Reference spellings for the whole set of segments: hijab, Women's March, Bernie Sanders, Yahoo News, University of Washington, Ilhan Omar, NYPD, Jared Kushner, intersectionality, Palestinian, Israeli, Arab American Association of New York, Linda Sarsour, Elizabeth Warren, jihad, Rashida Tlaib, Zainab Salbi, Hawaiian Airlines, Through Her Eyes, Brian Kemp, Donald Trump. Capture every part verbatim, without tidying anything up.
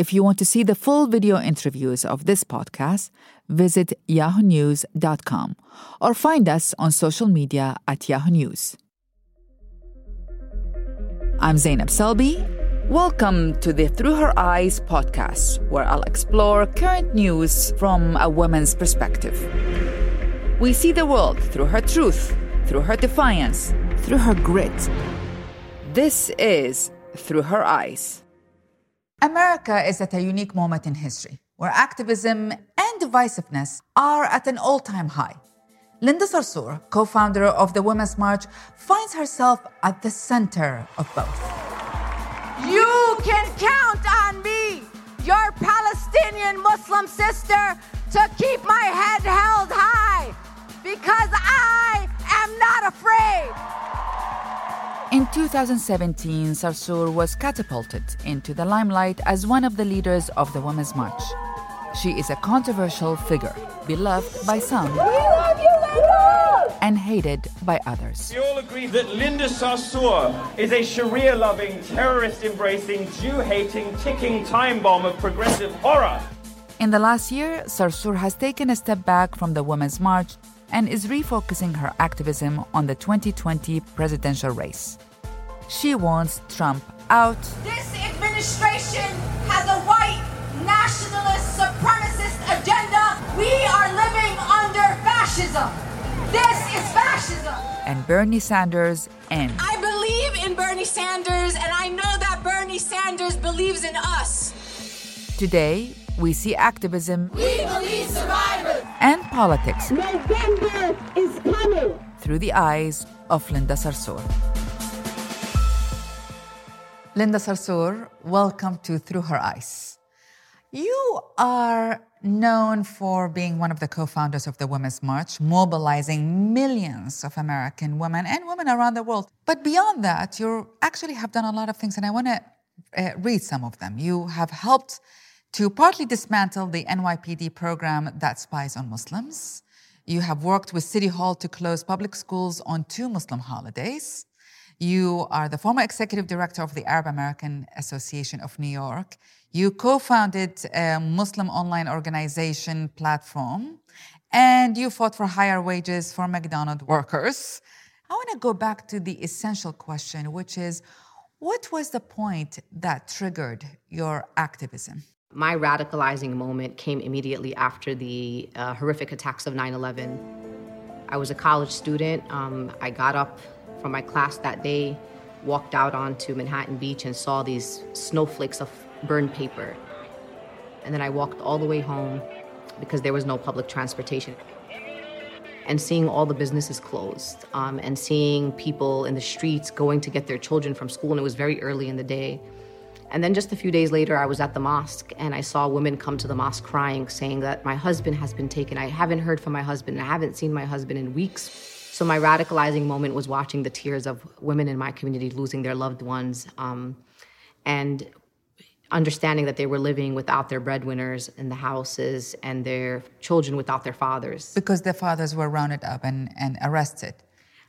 If you want to see the full video interviews of this podcast, visit yahoo news dot com or find us on social media at Yahoo News. I'm Zainab Salbi. Welcome to the Through Her Eyes podcast, where I'll explore current news from a woman's perspective. We see the world through her truth, through her defiance, through her grit. This is Through Her Eyes. America is at a unique moment in history, where activism and divisiveness are at an all-time high. Linda Sarsour, co-founder of the Women's March, finds herself at the center of both. You can count on me, your Palestinian Muslim sister, to keep my head held high, because I am not afraid. In two thousand seventeen, Sarsour was catapulted into the limelight as one of the leaders of the Women's March. She is a controversial figure, beloved by some. We love you, Linda! And hated by others. We all agree that Linda Sarsour is a Sharia-loving, terrorist-embracing, Jew-hating, ticking time bomb of progressive horror. In the last year, Sarsour has taken a step back from the Women's March and is refocusing her activism on the twenty twenty presidential race. She wants Trump out. This administration has a white nationalist supremacist agenda. We are living under fascism. This is fascism. And Bernie Sanders in. I believe in Bernie Sanders, and I know that Bernie Sanders believes in us. Today, we see activism. We believe survivors. And politics. November is coming. Through the eyes of Linda Sarsour. Linda Sarsour, welcome to Through Her Eyes. You are known for being one of the co-founders of the Women's March, mobilizing millions of American women and women around the world. But beyond that, you actually have done a lot of things, and I want to uh, read some of them. You have helped to partly dismantle the N Y P D program that spies on Muslims. You have worked with City Hall to close public schools on two Muslim holidays. You are the former executive director of the Arab American Association of New York. You co-founded a Muslim online organization platform, and you fought for higher wages for McDonald's workers. I want to go back to the essential question, which is, what was the point that triggered your activism? My radicalizing moment came immediately after the uh, horrific attacks of nine eleven. I was a college student. Um, I got up from my class that day, walked out onto Manhattan Beach, and saw these snowflakes of burned paper. And then I walked all the way home because there was no public transportation. And seeing all the businesses closed, um, and seeing people in the streets going to get their children from school, and it was very early in the day. And then just a few days later, I was at the mosque, and I saw women come to the mosque crying, saying that my husband has been taken. I haven't heard from my husband, and I haven't seen my husband in weeks. So my radicalizing moment was watching the tears of women in my community losing their loved ones, um, and understanding that they were living without their breadwinners in the houses and their children without their fathers. Because their fathers were rounded up and, and arrested.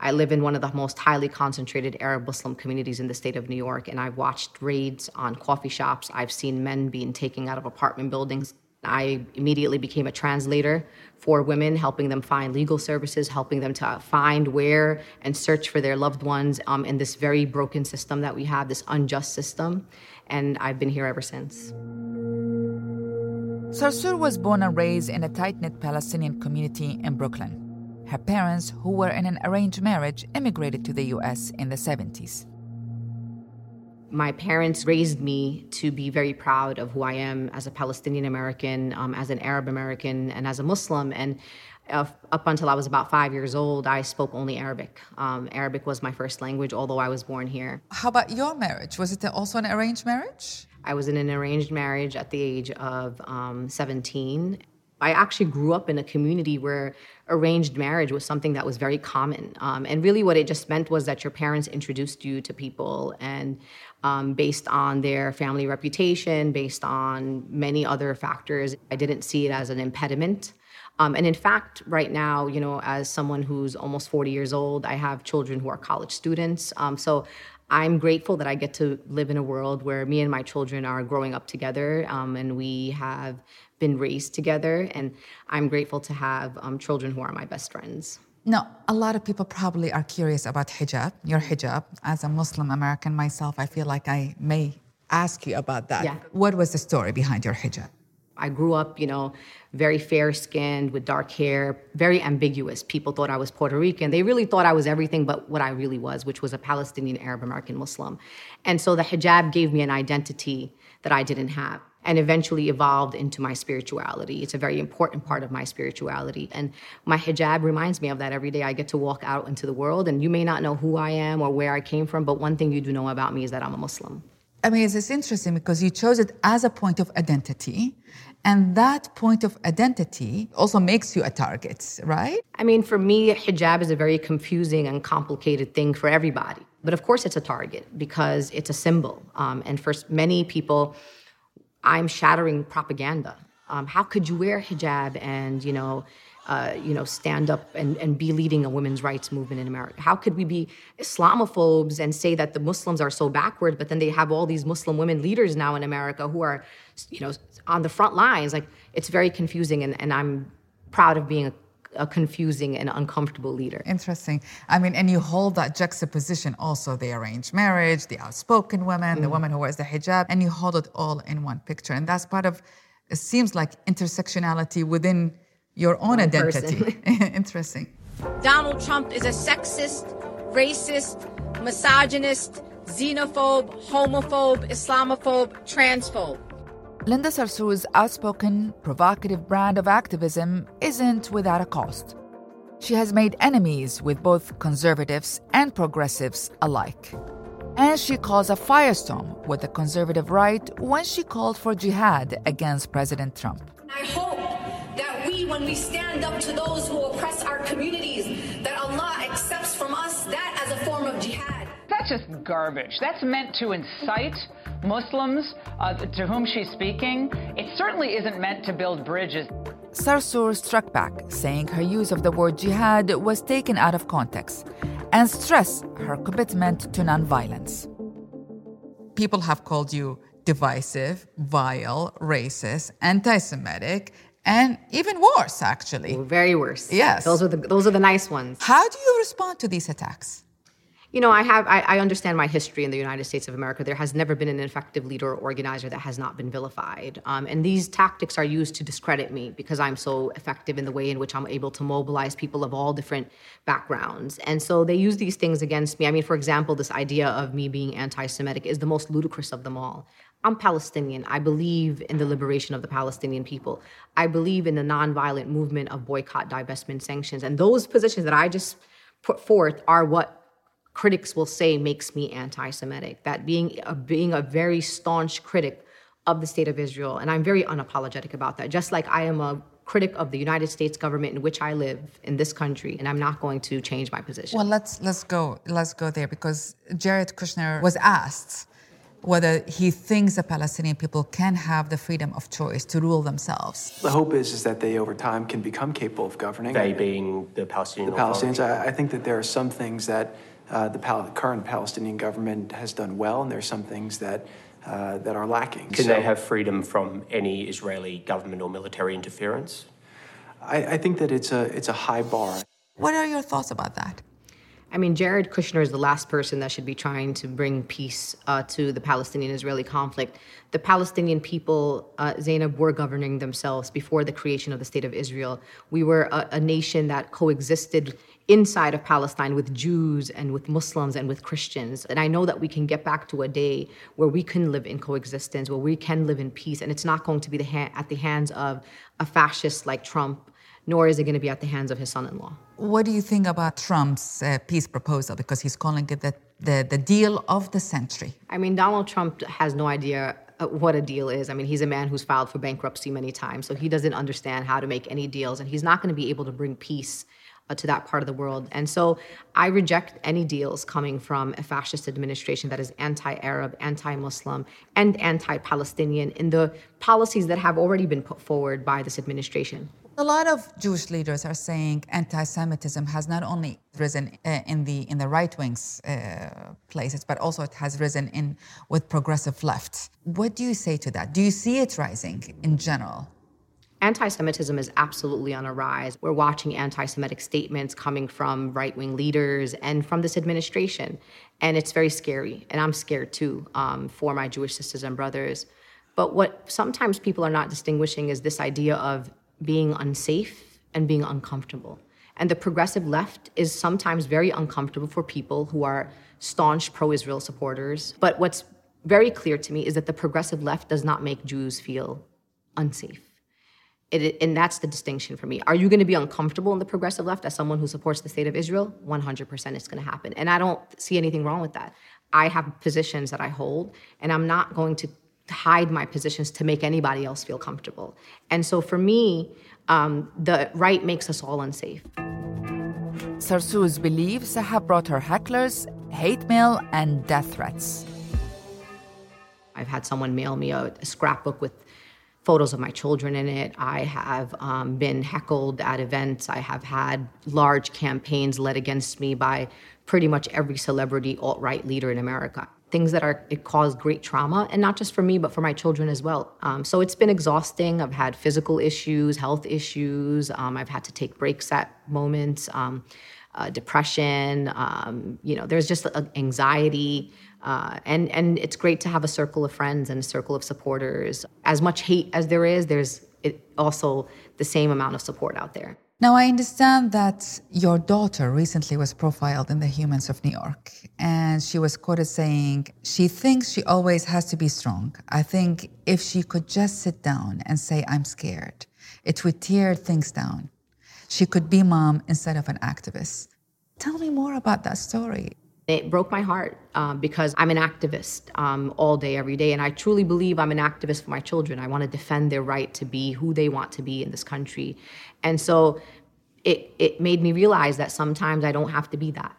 I live in one of the most highly concentrated Arab Muslim communities in the state of New York, and I've watched raids on coffee shops. I've seen men being taken out of apartment buildings. I immediately became a translator for women, helping them find legal services, helping them to find where and search for their loved ones um, in this very broken system that we have, this unjust system. And I've been here ever since. Sarsour was born and raised in a tight-knit Palestinian community in Brooklyn. Her parents, who were in an arranged marriage, immigrated to the U S in the seventies. My parents raised me to be very proud of who I am as a Palestinian American, um, as an Arab American, and as a Muslim. And uh, up until I was about five years old, I spoke only Arabic. Um, Arabic was my first language, although I was born here. How about your marriage? Was it also an arranged marriage? I was in an arranged marriage at the age of um, seventeen. I actually grew up in a community where arranged marriage was something that was very common. Um, and really what it just meant was that your parents introduced you to people, and um, based on their family reputation, based on many other factors, I didn't see it as an impediment. Um, and in fact, right now, you know, as someone who's almost forty years old, I have children who are college students. Um, so I'm grateful that I get to live in a world where me and my children are growing up together, um, and we have been raised together. And I'm grateful to have um, children who are my best friends. Now, a lot of people probably are curious about hijab, your hijab. As a Muslim American myself, I feel like I may ask you about that. Yeah. What was the story behind your hijab? I grew up, you know, very fair-skinned with dark hair, very ambiguous. People thought I was Puerto Rican. They really thought I was everything but what I really was, which was a Palestinian Arab American Muslim. And so the hijab gave me an identity that I didn't have and eventually evolved into my spirituality. It's a very important part of my spirituality. And my hijab reminds me of that every day. I get to walk out into the world, and you may not know who I am or where I came from, but one thing you do know about me is that I'm a Muslim. I mean, it's interesting because you chose it as a point of identity, and that point of identity also makes you a target, right? I mean, for me, hijab is a very confusing and complicated thing for everybody. But of course it's a target because it's a symbol. Um, and for many people, I'm shattering propaganda. Um, how could you wear hijab and, you know, Uh, you know, stand up and, and be leading a women's rights movement in America? How could we be Islamophobes and say that the Muslims are so backward, but then they have all these Muslim women leaders now in America who are, you know, on the front lines? Like, it's very confusing, and, and I'm proud of being a, a confusing and uncomfortable leader. Interesting. I mean, and you hold that juxtaposition also, the arranged marriage, the outspoken women, mm-hmm. the woman who wears the hijab, and you hold it all in one picture. And that's part of, it seems like, intersectionality within your own One identity. Interesting. Donald Trump is a sexist, racist, misogynist, xenophobe, homophobe, Islamophobe, transphobe. Linda Sarsour's outspoken, provocative brand of activism isn't without a cost. She has made enemies with both conservatives and progressives alike. And she caused a firestorm with the conservative right when she called for jihad against President Trump. I hope that we, when we stand up to those who oppress our communities, that Allah accepts from us that as a form of jihad. That's just garbage. That's meant to incite Muslims uh, to whom she's speaking. It certainly isn't meant to build bridges. Sarsour struck back, saying her use of the word jihad was taken out of context, and stressed her commitment to nonviolence. People have called you divisive, vile, racist, anti-Semitic, and even worse, actually. Very worse. Yes. Those are the those are the nice ones. How do you respond to these attacks? You know, I have I, I understand my history in the United States of America. There has never been an effective leader or organizer that has not been vilified. Um, and these tactics are used to discredit me because I'm so effective in the way in which I'm able to mobilize people of all different backgrounds. And so they use these things against me. I mean, for example, this idea of me being anti-Semitic is the most ludicrous of them all. I'm Palestinian. I believe in the liberation of the Palestinian people. I believe in the nonviolent movement of boycott, divestment, sanctions. And those positions that I just put forth are what critics will say makes me anti-Semitic, that being a, being a very staunch critic of the state of Israel. And I'm very unapologetic about that, just like I am a critic of the United States government in which I live in this country, and I'm not going to change my position. Well, let's let's go let's go there, because Jared Kushner was asked whether he thinks the Palestinian people can have the freedom of choice to rule themselves. The hope is, is that they, over time, can become capable of governing. They being the Palestinian The Palestinians. I, I think that there are some things that uh, the Pal- current Palestinian government has done well, and there are some things that uh, that are lacking. Can so, they have freedom from any Israeli government or military interference? I, I think that it's a it's a high bar. What are your thoughts about that? I mean, Jared Kushner is the last person that should be trying to bring peace uh, to the Palestinian-Israeli conflict. The Palestinian people, uh, Zainab, were governing themselves before the creation of the State of Israel. We were a, a nation that coexisted inside of Palestine with Jews and with Muslims and with Christians. And I know that we can get back to a day where we can live in coexistence, where we can live in peace. And it's not going to be the ha- at the hands of a fascist like Trump, nor is it going to be at the hands of his son-in-law. What do you think about Trump's uh, peace proposal? Because he's calling it the, the, the deal of the century. I mean, Donald Trump has no idea what a deal is. I mean, he's a man who's filed for bankruptcy many times, so he doesn't understand how to make any deals, and he's not going to be able to bring peace uh, to that part of the world. And so I reject any deals coming from a fascist administration that is anti-Arab, anti-Muslim, and anti-Palestinian in the policies that have already been put forward by this administration. A lot of Jewish leaders are saying anti-Semitism has not only risen uh, in the in the right-wing's uh, places, but also it has risen in with progressive left. What do you say to that? Do you see it rising in general? Anti-Semitism is absolutely on a rise. We're watching anti-Semitic statements coming from right-wing leaders and from this administration. And it's very scary. And I'm scared, too, um, for my Jewish sisters and brothers. But what sometimes people are not distinguishing is this idea of being unsafe and being uncomfortable. And the progressive left is sometimes very uncomfortable for people who are staunch pro-Israel supporters. But what's very clear to me is that the progressive left does not make Jews feel unsafe. It, and that's the distinction for me. Are you going to be uncomfortable in the progressive left as someone who supports the state of Israel? one hundred percent it's going to happen. And I don't see anything wrong with that. I have positions that I hold, and I'm not going to hide my positions to make anybody else feel comfortable. And so for me, um, the right makes us all unsafe. Sarsour's beliefs have brought her hecklers, hate mail, and death threats. I've had someone mail me a, a scrapbook with photos of my children in it. I have um, been heckled at events. I have had large campaigns led against me by pretty much every celebrity alt-right leader in America. Things that are, it caused great trauma, and not just for me, but for my children as well. Um, so it's been exhausting. I've had physical issues, health issues. Um, I've had to take breaks at moments, um, uh, depression. Um, you know, there's just anxiety. Uh, and, and it's great to have a circle of friends and a circle of supporters. As much hate as there is, there's it, also the same amount of support out there. Now, I understand that your daughter recently was profiled in the Humans of New York, and she was quoted saying, "She thinks she always has to be strong. I think if she could just sit down and say, I'm scared, it would tear things down. She could be mom instead of an activist." Tell me more about that story. It broke my heart uh, because I'm an activist um, all day, every day, and I truly believe I'm an activist for my children. I want to defend their right to be who they want to be in this country. And so it it made me realize that sometimes I don't have to be that,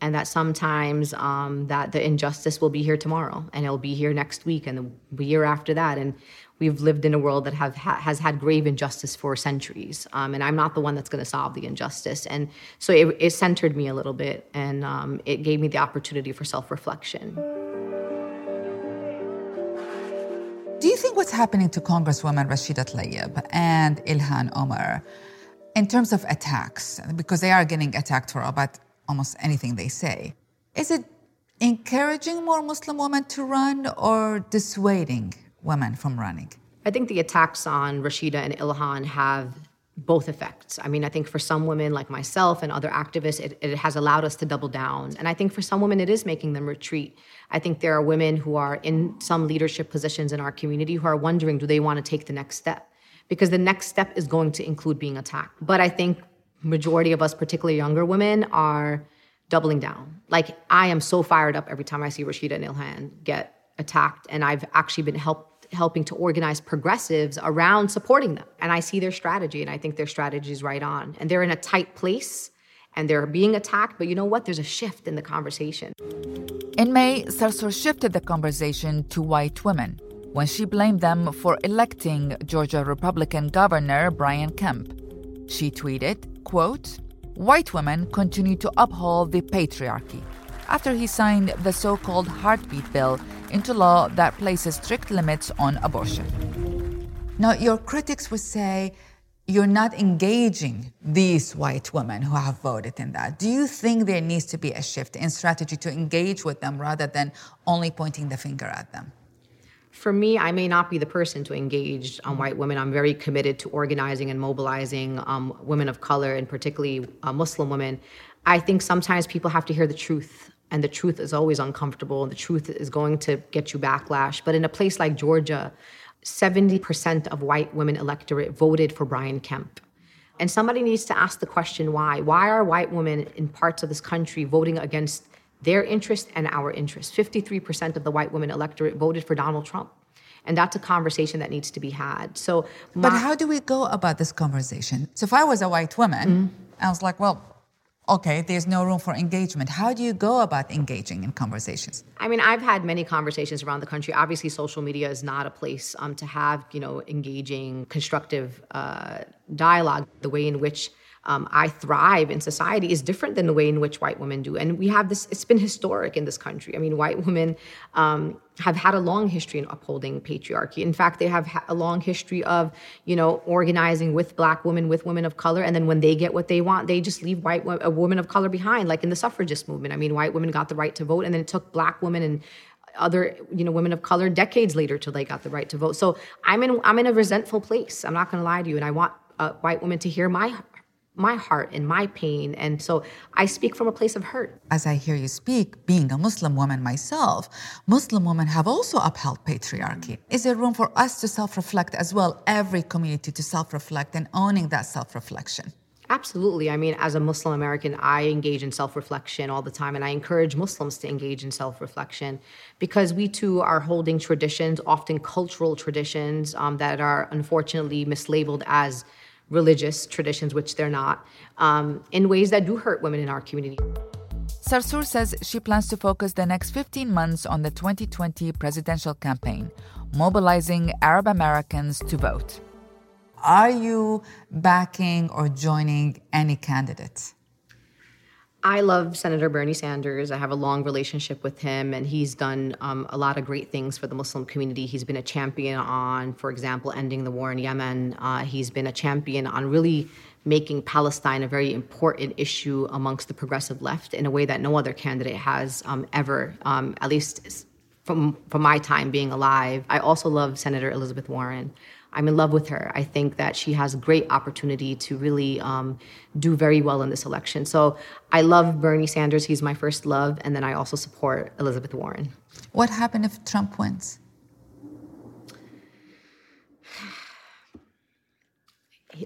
and that sometimes um, that the injustice will be here tomorrow, and it'll be here next week, and the year after that. And we've lived in a world that have ha- has had grave injustice for centuries, um, and I'm not the one that's going to solve the injustice. And so it, it centered me a little bit, and um, it gave me the opportunity for self-reflection. Do you think what's happening to Congresswoman Rashida Tlaib and Ilhan Omar, in terms of attacks, because they are getting attacked for about almost anything they say, is it encouraging more Muslim women to run or dissuading women from running? I think the attacks on Rashida and Ilhan have both effects. I mean, I think for some women like myself and other activists, it, it has allowed us to double down. And I think for some women, it is making them retreat. I think there are women who are in some leadership positions in our community who are wondering, do they want to take the next step? Because the next step is going to include being attacked. But I think majority of us, particularly younger women, are doubling down. Like, I am so fired up every time I see Rashida and Ilhan get attacked, and I've actually been helped helping to organize progressives around supporting them. And I see their strategy, and I think their strategy is right on. And they're in a tight place, and they're being attacked, but you know what? There's a shift in the conversation. In May, Sarsour shifted the conversation to white women when she blamed them for electing Georgia Republican Governor Brian Kemp. She tweeted, quote, "White women continue to uphold the patriarchy," after he signed the so-called heartbeat bill into law that places strict limits on abortion. Now, your critics would say you're not engaging these white women who have voted in that. Do you think there needs to be a shift in strategy to engage with them rather than only pointing the finger at them? For me, I may not be the person to engage on um, white women. I'm very committed to organizing and mobilizing um, women of color, and particularly uh, Muslim women. I think sometimes people have to hear the truth. And the truth is always uncomfortable, and the truth is going to get you backlash. But in a place like Georgia, seventy percent of white women electorate voted for Brian Kemp. And somebody needs to ask the question, why? Why are white women in parts of this country voting against their interest and our interest? fifty-three percent of the white women electorate voted for Donald Trump. And that's a conversation that needs to be had. So, my- But how do we go about this conversation? So if I was a white woman, mm-hmm. I was like, well, okay, there's no room for engagement. How do you go about engaging in conversations? I mean, I've had many conversations around the country. Obviously, social media is not a place um, to have, you know, engaging, constructive uh, dialogue. The way in which um, I thrive in society is different than the way in which white women do. And we have this, it's been historic in this country. I mean, white women um, have had a long history in upholding patriarchy. In fact, they have a long history of, you know, organizing with black women, with women of color, and then when they get what they want, they just leave white a woman of color behind, like in the suffragist movement. I mean, white women got the right to vote, and then it took black women and other, you know, women of color decades later till they got the right to vote. So I'm in I'm in a resentful place. I'm not going to lie to you, and I want uh, white women to hear my my heart and my pain. And so I speak from a place of hurt. As I hear you speak, being a Muslim woman myself, Muslim women have also upheld patriarchy. Is there room for us to self-reflect as well, every community to self-reflect and owning that self-reflection? Absolutely. I mean, as a Muslim American, I engage in self-reflection all the time, and I encourage Muslims to engage in self-reflection because we too are holding traditions, often cultural traditions, um, that are unfortunately mislabeled as religious traditions, which they're not, um, in ways that do hurt women in our community. Sarsour says she plans to focus the next fifteen months on the twenty twenty presidential campaign, mobilizing Arab Americans to vote. Are you backing or joining any candidates? I love Senator Bernie Sanders. I have a long relationship with him, and he's done um, a lot of great things for the Muslim community. He's been a champion on, for example, ending the war in Yemen. Uh, he's been a champion on really making Palestine a very important issue amongst the progressive left in a way that no other candidate has um, ever, um, at least from, from my time being alive. I also love Senator Elizabeth Warren. I'm in love with her. I think that she has great opportunity to really um, do very well in this election. So I love Bernie Sanders. He's my first love. And then I also support Elizabeth Warren. What happens if Trump wins?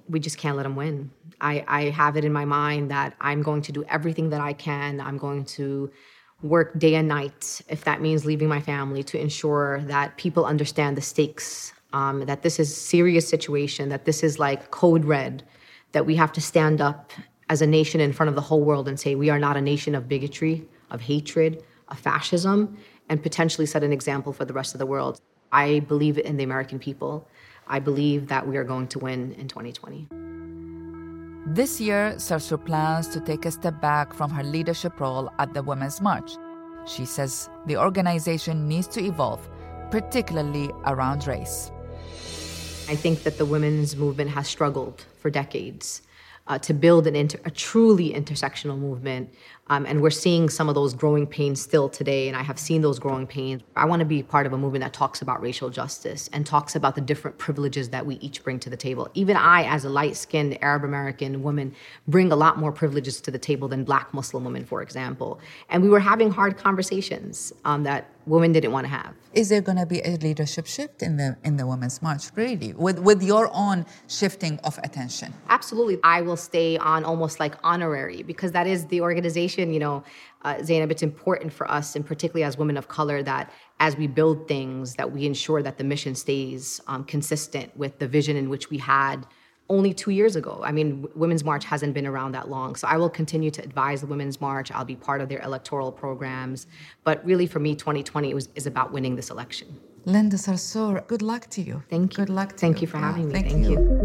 We just can't let him win. I, I have it in my mind that I'm going to do everything that I can. I'm going to work day and night, if that means leaving my family, to ensure that people understand the stakes. Um, that this is a serious situation, that this is like code red, that we have to stand up as a nation in front of the whole world and say we are not a nation of bigotry, of hatred, of fascism, and potentially set an example for the rest of the world. I believe in the American people. I believe that we are going to win in twenty twenty. This year, Sarsour plans to take a step back from her leadership role at the Women's March. She says the organization needs to evolve, particularly around race. I think that the women's movement has struggled for decades uh, to build an inter- a truly intersectional movement. Um, and we're seeing some of those growing pains still today, and I have seen those growing pains. I want to be part of a movement that talks about racial justice and talks about the different privileges that we each bring to the table. Even I, as a light-skinned Arab American woman, bring a lot more privileges to the table than black Muslim women, for example. And we were having hard conversations um, that women didn't want to have. Is there going to be a leadership shift in the in the Women's March, really, with, with your own shifting of attention? Absolutely. I will stay on almost like honorary, because that is the organization, you know, uh, Zainab, it's important for us, and particularly as women of color, that as we build things, that we ensure that the mission stays um, consistent with the vision in which we had only two years ago. I mean, Women's March hasn't been around that long. So I will continue to advise the Women's March. I'll be part of their electoral programs. But really, for me, twenty twenty was, is about winning this election. Linda Sarsour, good luck to you. Thank you. Good luck to Thank you. Thank you for having me. Thank, Thank you. you.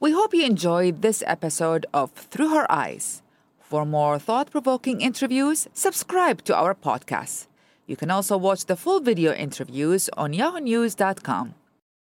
We hope you enjoyed this episode of Through Her Eyes. For more thought-provoking interviews, subscribe to our podcast. You can also watch the full video interviews on yahoo news dot com.